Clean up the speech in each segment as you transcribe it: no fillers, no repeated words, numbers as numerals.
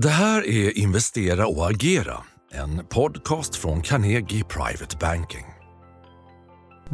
Det här är Investera och agera, en podcast från Carnegie Private Banking.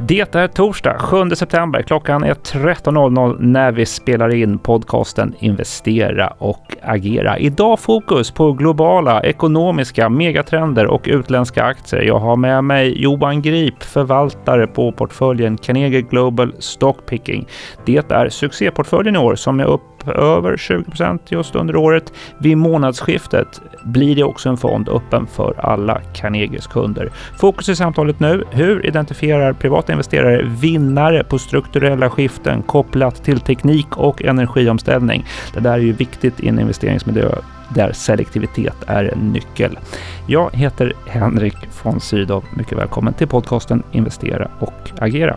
Det är torsdag 7 september, klockan är 13.00 när vi spelar in podcasten Investera och agera. Idag fokus på globala ekonomiska megatrender och utländska aktier. Jag har med mig Johan Grip, förvaltare på portföljen Carnegie Global Stock Picking. Det är succéportföljen i år som är upp över 20% just under året. Vid månadsskiftet blir det också en fond öppen för alla Carnegies kunder. Fokus i samtalet nu, hur identifierar privata investerare vinnare på strukturella skiften kopplat till teknik och energiomställning. Det där är ju viktigt i en investeringsmiljö där selektivitet är en nyckel. Jag heter Henrik von Sydow. Mycket välkommen till podcasten Investera och agera.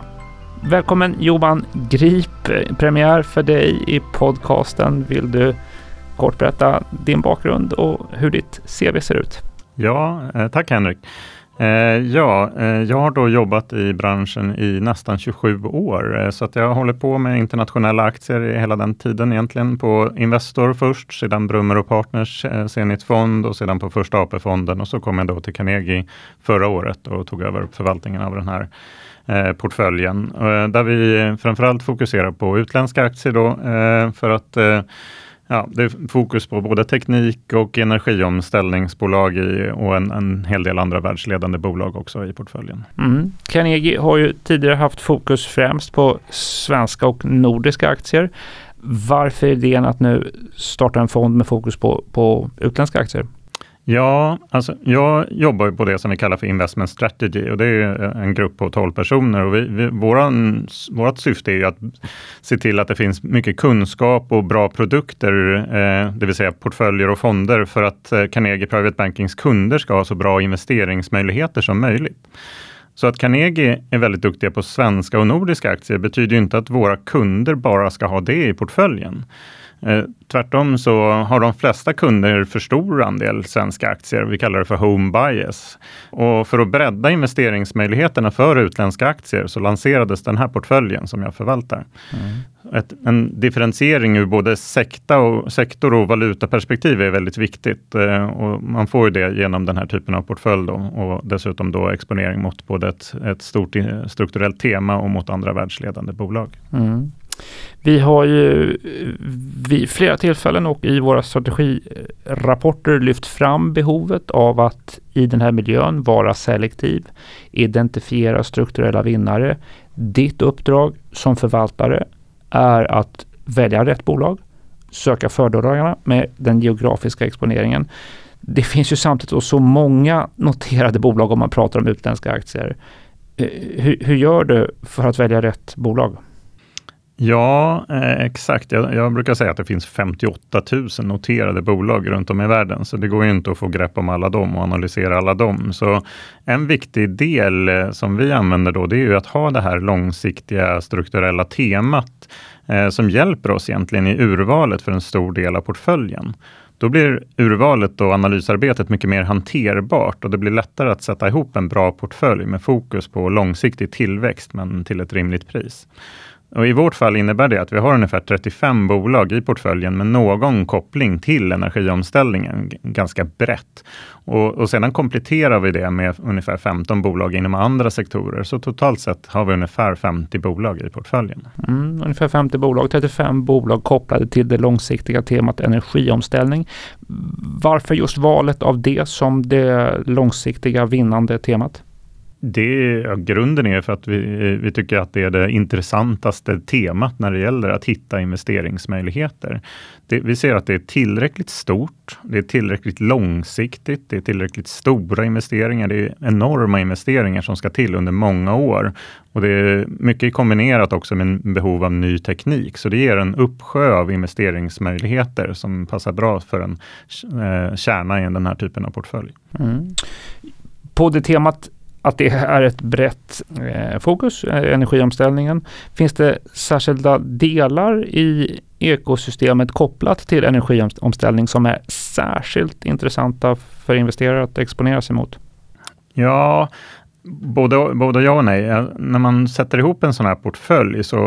Välkommen Johan Grip, premiär för dig i podcasten. Vill du kort berätta din bakgrund och hur ditt CV ser ut? Ja, tack Henrik. Jag har då jobbat i branschen i nästan 27 år så att jag håller på med internationella aktier i hela den tiden egentligen, på Investor först, sedan Brummer och Partners, Zenith fond och sedan på första AP-fonden, och så kom jag då till Carnegie förra året och tog över förvaltningen av den här portföljen där vi framförallt fokuserar på utländska aktier då, för att ja, det är fokus på både teknik och energiomställningsbolag och en hel del andra världsledande bolag också i portföljen. Mm. Carnegie har ju tidigare haft fokus främst på svenska och nordiska aktier. Varför är idén att nu starta en fond med fokus på utländska aktier? Ja, alltså jag jobbar ju på det som vi kallar för investment strategy, och det är en grupp på 12 personer, och vårt syfte är ju att se till att det finns mycket kunskap och bra produkter, det vill säga portföljer och fonder, för att Carnegie Private Bankings kunder ska ha så bra investeringsmöjligheter som möjligt. Så att Carnegie är väldigt duktiga på svenska och nordiska aktier betyder ju inte att våra kunder bara ska ha det i portföljen. Tvärtom så har de flesta kunder för stor andel svenska aktier. Vi kallar det för home bias. Och för att bredda investeringsmöjligheterna för utländska aktier så lanserades den här portföljen som jag förvaltar. Mm. En differentiering ur både sektor och valutaperspektiv är väldigt viktigt. Och man får ju det genom den här typen av portfölj då, och dessutom då exponering mot både ett stort strukturellt tema och mot andra världsledande bolag. Mm. Vi har ju vid flera tillfällen och i våra strategirapporter lyft fram behovet av att i den här miljön vara selektiv, identifiera strukturella vinnare. Ditt uppdrag som förvaltare är att välja rätt bolag, söka fördelarna med den geografiska exponeringen. Det finns ju samtidigt så många noterade bolag om man pratar om utländska aktier. Hur gör du för att välja rätt bolag? Ja, exakt. Jag brukar säga att det finns 58 000 noterade bolag runt om i världen. Så det går ju inte att få grepp om alla dem och analysera alla dem. Så en viktig del som vi använder då, det är ju att ha det här långsiktiga strukturella temat som hjälper oss egentligen i urvalet för en stor del av portföljen. Då blir urvalet och analysarbetet mycket mer hanterbart, och det blir lättare att sätta ihop en bra portfölj med fokus på långsiktig tillväxt men till ett rimligt pris. Och i vårt fall innebär det att vi har ungefär 35 bolag i portföljen med någon koppling till energiomställningen, ganska brett. Och sedan kompletterar vi det med ungefär 15 bolag inom andra sektorer. Så totalt sett har vi ungefär 50 bolag i portföljen. Mm, ungefär 50 bolag, 35 bolag kopplade till det långsiktiga temat energiomställning. Varför just valet av det som det långsiktiga vinnande temat? Grunden är för att vi tycker att det är det intressantaste temat när det gäller att hitta investeringsmöjligheter. Vi ser att det är tillräckligt stort, det är tillräckligt långsiktigt, det är tillräckligt stora investeringar, det är enorma investeringar som ska till under många år. Och det är mycket kombinerat också med behov av ny teknik. Så det ger en uppsjö av investeringsmöjligheter som passar bra för en kärna i den här typen av portfölj. Mm. På det temat att det är ett brett fokus, energiomställningen. Finns det särskilda delar i ekosystemet kopplat till energiomställning som är särskilt intressanta för investerare att exponera sig mot? Ja, Både ja och nej. När man sätter ihop en sån här portfölj så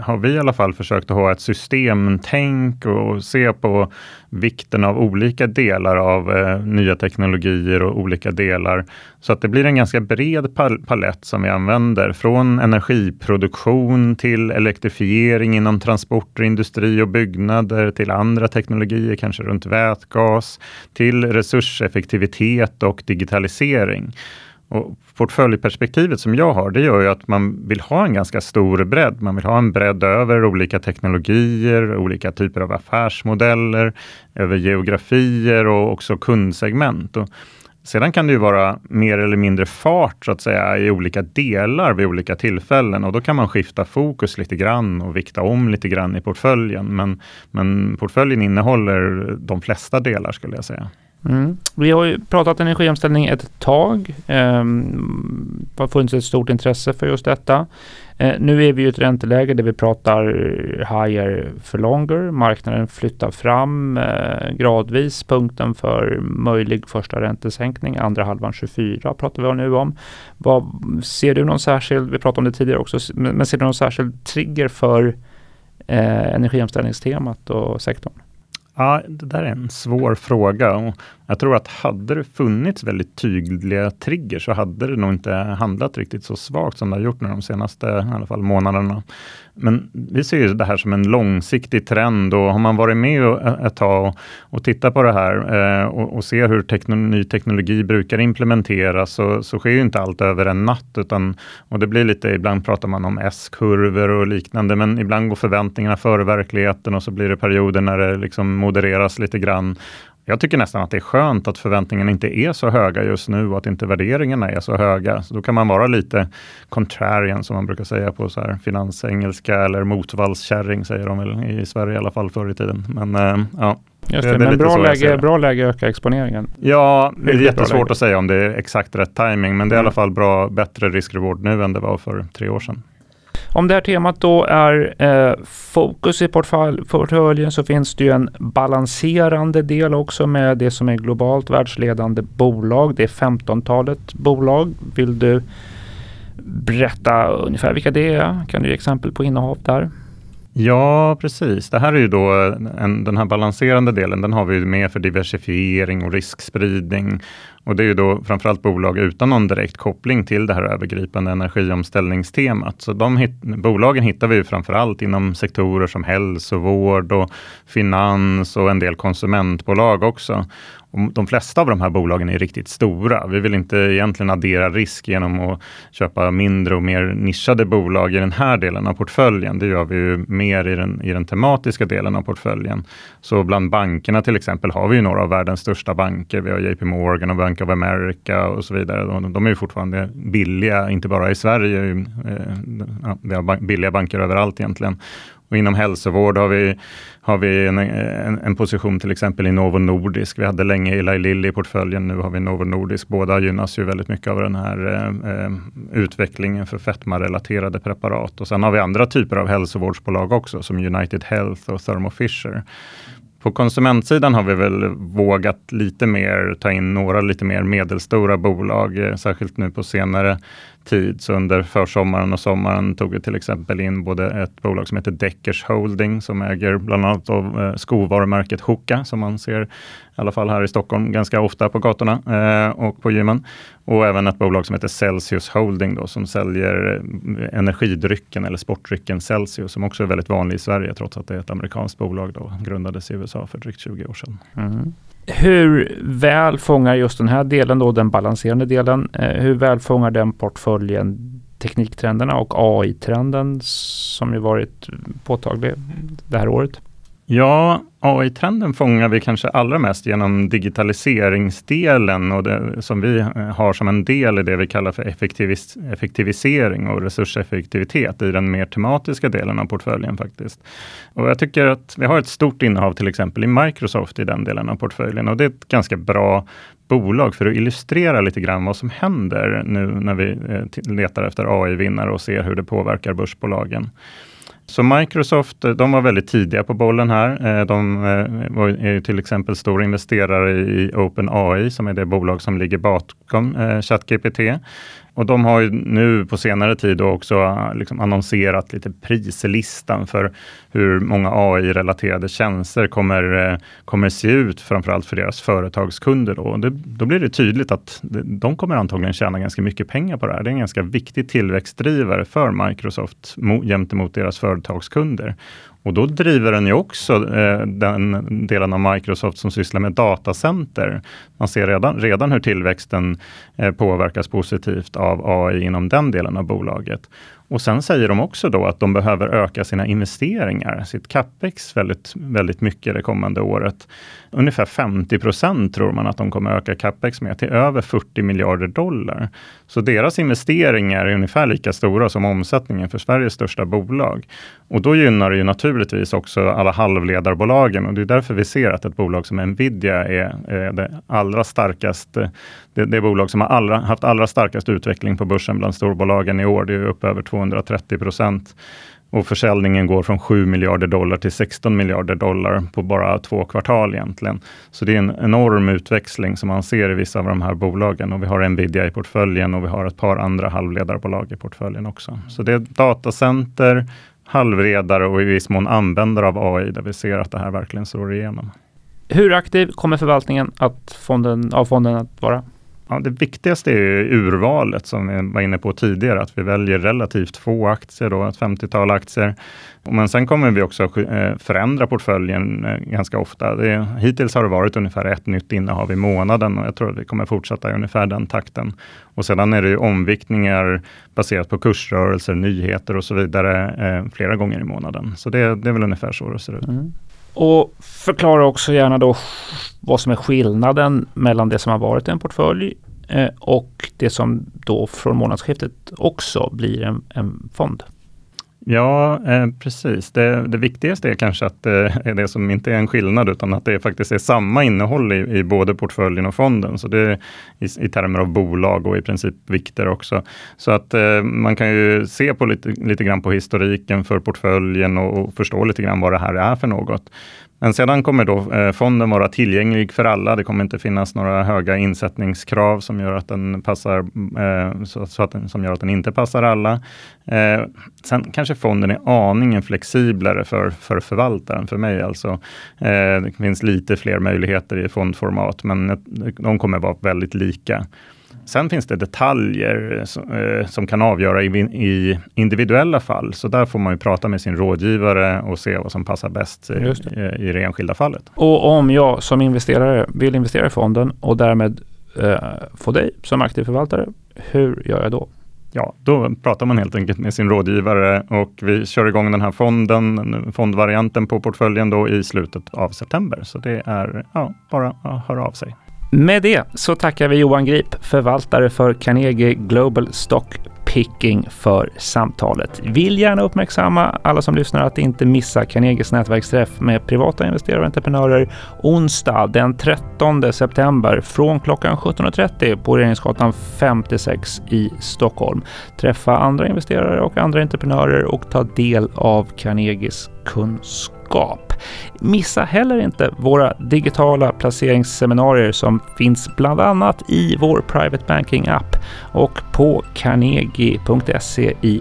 har vi i alla fall försökt att ha ett systemtänk och se på vikten av olika delar av nya teknologier och olika delar. Så att det blir en ganska bred palett som vi använder, från energiproduktion till elektrifiering inom transport, industri och byggnader, till andra teknologier, kanske runt vätgas, till resurseffektivitet och digitalisering. Och portföljperspektivet som jag har, det gör ju att man vill ha en ganska stor bredd. Man vill ha en bredd över olika teknologier, olika typer av affärsmodeller, över geografier och också kundsegment. Och sedan kan det ju vara mer eller mindre fart så att säga i olika delar vid olika tillfällen, och då kan man skifta fokus lite grann och vikta om lite grann i portföljen. Men portföljen innehåller de flesta delar, skulle jag säga. Mm. Vi har ju pratat energiomställning ett tag. Det har funnits ett stort intresse för just detta. Nu är vi ju ett ränteläge där vi pratar higher for longer. Marknaden flyttar fram gradvis punkten för möjlig första räntesänkning. Andra halvan 24 pratar vi nu om. Ser du någon särskild, vi pratade om det tidigare också, men ser du någon särskild trigger för energiomställningstemat och sektorn? Ja, det där är en svår fråga, och jag tror att hade det funnits väldigt tydliga trigger så hade det nog inte handlat riktigt så svagt som det har gjort nu de senaste i alla fall månaderna. Men vi ser ju det här som en långsiktig trend, och har man varit med ett tag och tittat på det här och ser hur ny teknologi brukar implementeras, så sker ju inte allt över en natt, utan, och det blir lite, ibland pratar man om S-kurvor och liknande, men ibland går förväntningarna före verkligheten och så blir det perioder när det liksom modereras lite grann. Jag tycker nästan att det är skönt att förväntningarna inte är så höga just nu och att inte värderingarna är så höga. Så då kan man vara lite contrarian, som man brukar säga på så här finansengelska, eller motvallskärring säger de väl i Sverige i alla fall förr i tiden. Men ja. Just det, men bra läge öka exponeringen. Ja, det är jättesvårt att säga om det är exakt rätt timing, men det är i alla fall bättre risk-reward nu än det var för 3 år sedan. Om det här temat då är fokus i portföljen, så finns det ju en balanserande del också med det som är globalt världsledande bolag. Det är 15-talet bolag. Vill du berätta ungefär vilka det är? Kan du ge exempel på innehav där? Ja, precis. Det här är ju då den här balanserande delen, den har vi med för diversifiering och riskspridning. Och det är ju då framförallt bolag utan någon direkt koppling till det här övergripande energiomställningstemat. Så bolagen hittar vi ju framförallt inom sektorer som hälsovård och finans och en del konsumentbolag också. Och de flesta av de här bolagen är riktigt stora. Vi vill inte egentligen addera risk genom att köpa mindre och mer nischade bolag i den här delen av portföljen. Det gör vi ju mer i den tematiska delen av portföljen. Så bland bankerna till exempel har vi ju några av världens största banker. Vi har JP Morgan och Bank of America och så vidare. De är ju fortfarande billiga, inte bara i Sverige. Vi har billiga banker överallt egentligen. Och inom hälsovård har vi en position till exempel i Novo Nordisk. Vi hade länge Eli Lilly i portföljen, nu har vi Novo Nordisk. Båda gynnas ju väldigt mycket av den här utvecklingen för fetmarelaterade preparat. Och sen har vi andra typer av hälsovårdsbolag också, som United Health och Thermo Fisher. På konsumentsidan har vi väl vågat lite mer ta in några lite mer medelstora bolag, särskilt nu på senare tid. Så under försommaren och sommaren tog vi till exempel in både ett bolag som heter Deckers Holding, som äger bland annat av skovarumärket Hoka, som man ser i alla fall här i Stockholm ganska ofta på gatorna och på gymmen. Och även ett bolag som heter Celsius Holding då, som säljer energidrycken eller sportdrycken Celsius, som också är väldigt vanlig i Sverige trots att det är ett amerikanskt bolag då, grundades i USA för drygt 20 år sedan. Mm. Hur väl fångar just den här delen då, den balanserande delen, hur väl fångar den portföljen tekniktrenderna och AI-trenden som ju varit påtaglig det här året? Ja, AI-trenden fångar vi kanske allra mest genom digitaliseringsdelen, och det som vi har som en del i det vi kallar för effektivisering och resurseffektivitet i den mer tematiska delen av portföljen faktiskt. Och jag tycker att vi har ett stort innehav till exempel i Microsoft i den delen av portföljen, och det är ett ganska bra bolag för att illustrera lite grann vad som händer nu när vi letar efter AI-vinnare och ser hur det påverkar börsbolagen. Så Microsoft, de var väldigt tidiga på bollen här. De är till exempel stor investerare i OpenAI, som är det bolag som ligger bakom ChatGPT. Och de har ju nu på senare tid också liksom annonserat lite prislistan för hur många AI-relaterade tjänster kommer se ut, framförallt för deras företagskunder. Då blir det tydligt att de kommer antagligen tjäna ganska mycket pengar på det här. Det är en ganska viktig tillväxtdrivare för Microsoft gentemot deras företagskunder. Och då driver den ju också den delen av Microsoft som sysslar med datacenter. Man ser redan hur tillväxten påverkas positivt av AI inom den delen av bolaget. Och sen säger de också då att de behöver öka sina investeringar, sitt capex väldigt, väldigt mycket det kommande året. Ungefär 50% tror man att de kommer öka capex med till över $40 miljarder. Så deras investeringar är ungefär lika stora som omsättningen för Sveriges största bolag. Och då gynnar det ju naturligtvis också alla halvledarbolagen, och det är därför vi ser att ett bolag som Nvidia är det allra starkaste, det bolag som har haft allra starkast utveckling på börsen bland storbolagen i år. Det är upp över 230%. Och försäljningen går från $7 miljarder till $16 miljarder på bara 2 kvartal egentligen. Så det är en enorm utväxling som man ser i vissa av de här bolagen. Och vi har Nvidia i portföljen och vi har ett par andra halvledarbolag i portföljen också. Så det är datacenter, halvledare och i viss mån användare av AI där vi ser att det här verkligen slår igenom. Hur aktiv kommer förvaltningen av fonden att vara? Ja, det viktigaste är ju urvalet som vi var inne på tidigare, att vi väljer relativt få aktier, då, ett 50-tal aktier. Men sen kommer vi också förändra portföljen ganska ofta. Hittills har det varit ungefär ett nytt innehav i månaden och jag tror att vi kommer fortsätta i ungefär den takten. Och sedan är det ju omviktningar baserat på kursrörelser, nyheter och så vidare flera gånger i månaden. Så det är väl ungefär så det ser ut. Mm. Och förklara också gärna då vad som är skillnaden mellan det som har varit en portfölj och det som då från månadsskiftet också blir en fond. Ja, precis. Det viktigaste är kanske att det är det som inte är en skillnad utan att det faktiskt är samma innehåll i både portföljen och fonden. Så det är i termer av bolag och i princip vikter också. Så att man kan ju se på lite grann på historiken för portföljen och förstå lite grann vad det här är för något. Men sedan kommer då fonden vara tillgänglig för alla. Det kommer inte finnas några höga insättningskrav som gör att den passar som gör att den inte passar alla. Sen kanske fonden är aningen flexiblare för förvaltaren, för mig alltså. Det finns lite fler möjligheter i fondformat, men de kommer vara väldigt lika. Sen finns det detaljer som kan avgöra i individuella fall. Så där får man ju prata med sin rådgivare och se vad som passar bäst i det enskilda fallet. Och om jag som investerare vill investera i fonden och därmed få dig som aktiv förvaltare, hur gör jag då? Ja, då pratar man helt enkelt med sin rådgivare och vi kör igång den här fondvarianten på portföljen då i slutet av september. Så det är bara att höra av sig. Med det så tackar vi Johan Grip, förvaltare för Carnegie Global Stock Picking, för samtalet. Vill gärna uppmärksamma alla som lyssnar att inte missa Carnegies nätverksträff med privata investerare och entreprenörer onsdag den 13 september från klockan 17.30 på Regeringsgatan 56 i Stockholm. Träffa andra investerare och andra entreprenörer och ta del av Carnegies kunskap. Missa heller inte våra digitala placeringsseminarier som finns bland annat i vår Private Banking-app och på carnegie.se i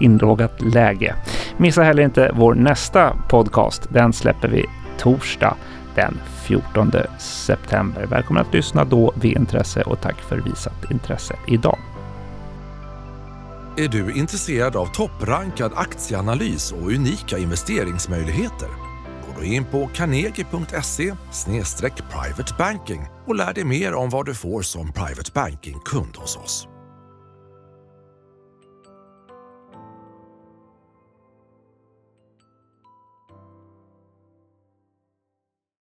inloggat läge. Missa heller inte vår nästa podcast. Den släpper vi torsdag den 14 september. Välkommen att lyssna då vid intresse och tack för visat intresse idag. Är du intresserad av topprankad aktieanalys och unika investeringsmöjligheter? Gå då in på carnegie.se/privatebanking och lär dig mer om vad du får som private banking-kund hos oss.